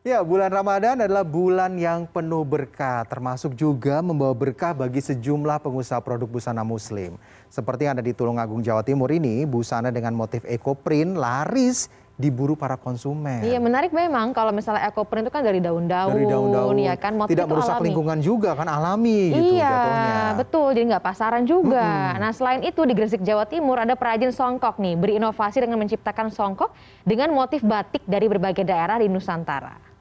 Ya, bulan Ramadan adalah bulan yang penuh berkah, termasuk juga membawa berkah bagi sejumlah pengusaha produk busana muslim. Seperti yang ada di Tulungagung, Jawa Timur ini, busana dengan motif ecoprint laris diburu para konsumen. Iya, menarik memang kalau misalnya ecoprint itu kan dari daun-daun. Dari daun-daun, ya kan, motif tidak merusak alami. Lingkungan juga kan, alami gitu jatuhnya. Iya, betul, jadi nggak pasaran juga. Nah, selain itu di Gresik, Jawa Timur ada perajin songkok nih, berinovasi dengan menciptakan songkok dengan motif batik dari berbagai daerah di Nusantara.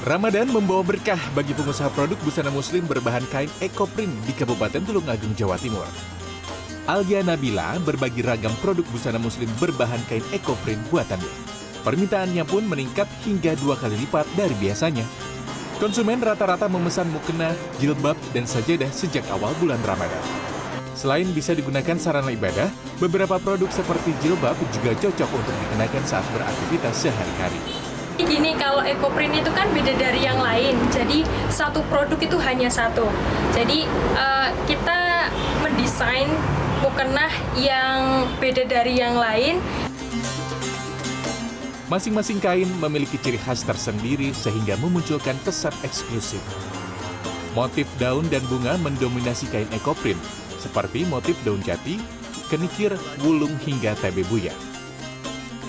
Ramadan membawa berkah bagi pengusaha produk busana muslim berbahan kain ecoprint di Kabupaten Tulungagung, Jawa Timur. Alia Nabila berbagi ragam produk busana muslim berbahan kain ecoprint buatannya. Permintaannya pun meningkat hingga 2 kali lipat dari biasanya. Konsumen rata-rata memesan mukena, jilbab, dan sajadah sejak awal bulan Ramadan. Selain bisa digunakan sarana ibadah, beberapa produk seperti jilbab juga cocok untuk dikenakan saat beraktivitas sehari-hari. Gini, kalau ecoprint itu kan beda dari yang lain, jadi satu produk itu hanya satu. Jadi kita mendesain mukena yang beda dari yang lain. Masing-masing kain memiliki ciri khas tersendiri sehingga memunculkan kesan eksklusif. Motif daun dan bunga mendominasi kain ecoprint, seperti motif daun jati, kenikir, wulung, hingga tabe buya.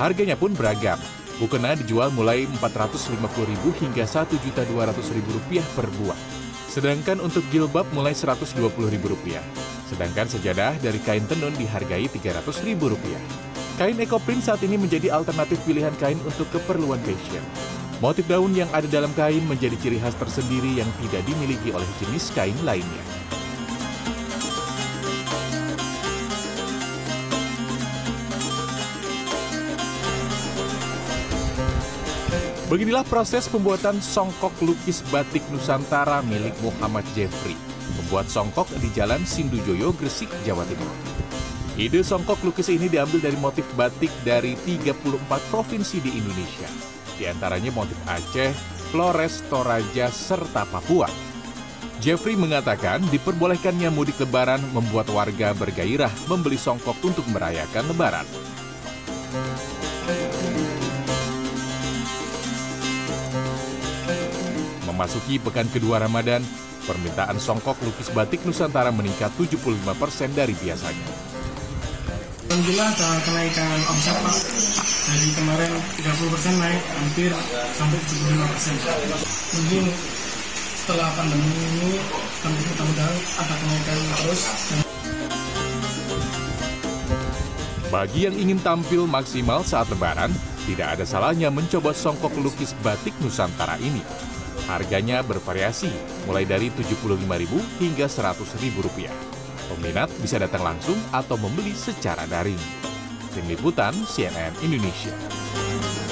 Harganya pun beragam. Mukena dijual mulai Rp450.000 hingga Rp1.200.000 per buah. Sedangkan untuk jilbab mulai Rp120.000. Sedangkan sajadah dari kain tenun dihargai Rp300.000. Kain ecoprint saat ini menjadi alternatif pilihan kain untuk keperluan fashion. Motif daun yang ada dalam kain menjadi ciri khas tersendiri yang tidak dimiliki oleh jenis kain lainnya. Beginilah proses pembuatan songkok lukis batik Nusantara milik Muhammad Jeffrey, pembuat songkok di Jalan Sindujoyo, Gresik, Jawa Timur. Ide songkok lukis ini diambil dari motif batik dari 34 provinsi di Indonesia, di antaranya motif Aceh, Flores, Toraja, serta Papua. Jeffrey mengatakan diperbolehkannya mudik lebaran membuat warga bergairah membeli songkok untuk merayakan lebaran. Memasuki pekan kedua Ramadan, permintaan songkok lukis batik Nusantara meningkat 75% dari biasanya. Alhamdulillah ada kenaikan omset, Pak. Dari kemarin 30% naik hampir sampai 75%. Mungkin setelah pandemi ini, tentu mudah-mudahan ada kenaikan terus. Bagi yang ingin tampil maksimal saat lebaran, tidak ada salahnya mencoba songkok lukis batik Nusantara ini. Harganya bervariasi, mulai dari Rp75.000 hingga Rp100.000. Peminat bisa datang langsung atau membeli secara daring. Tim Liputan CNN Indonesia.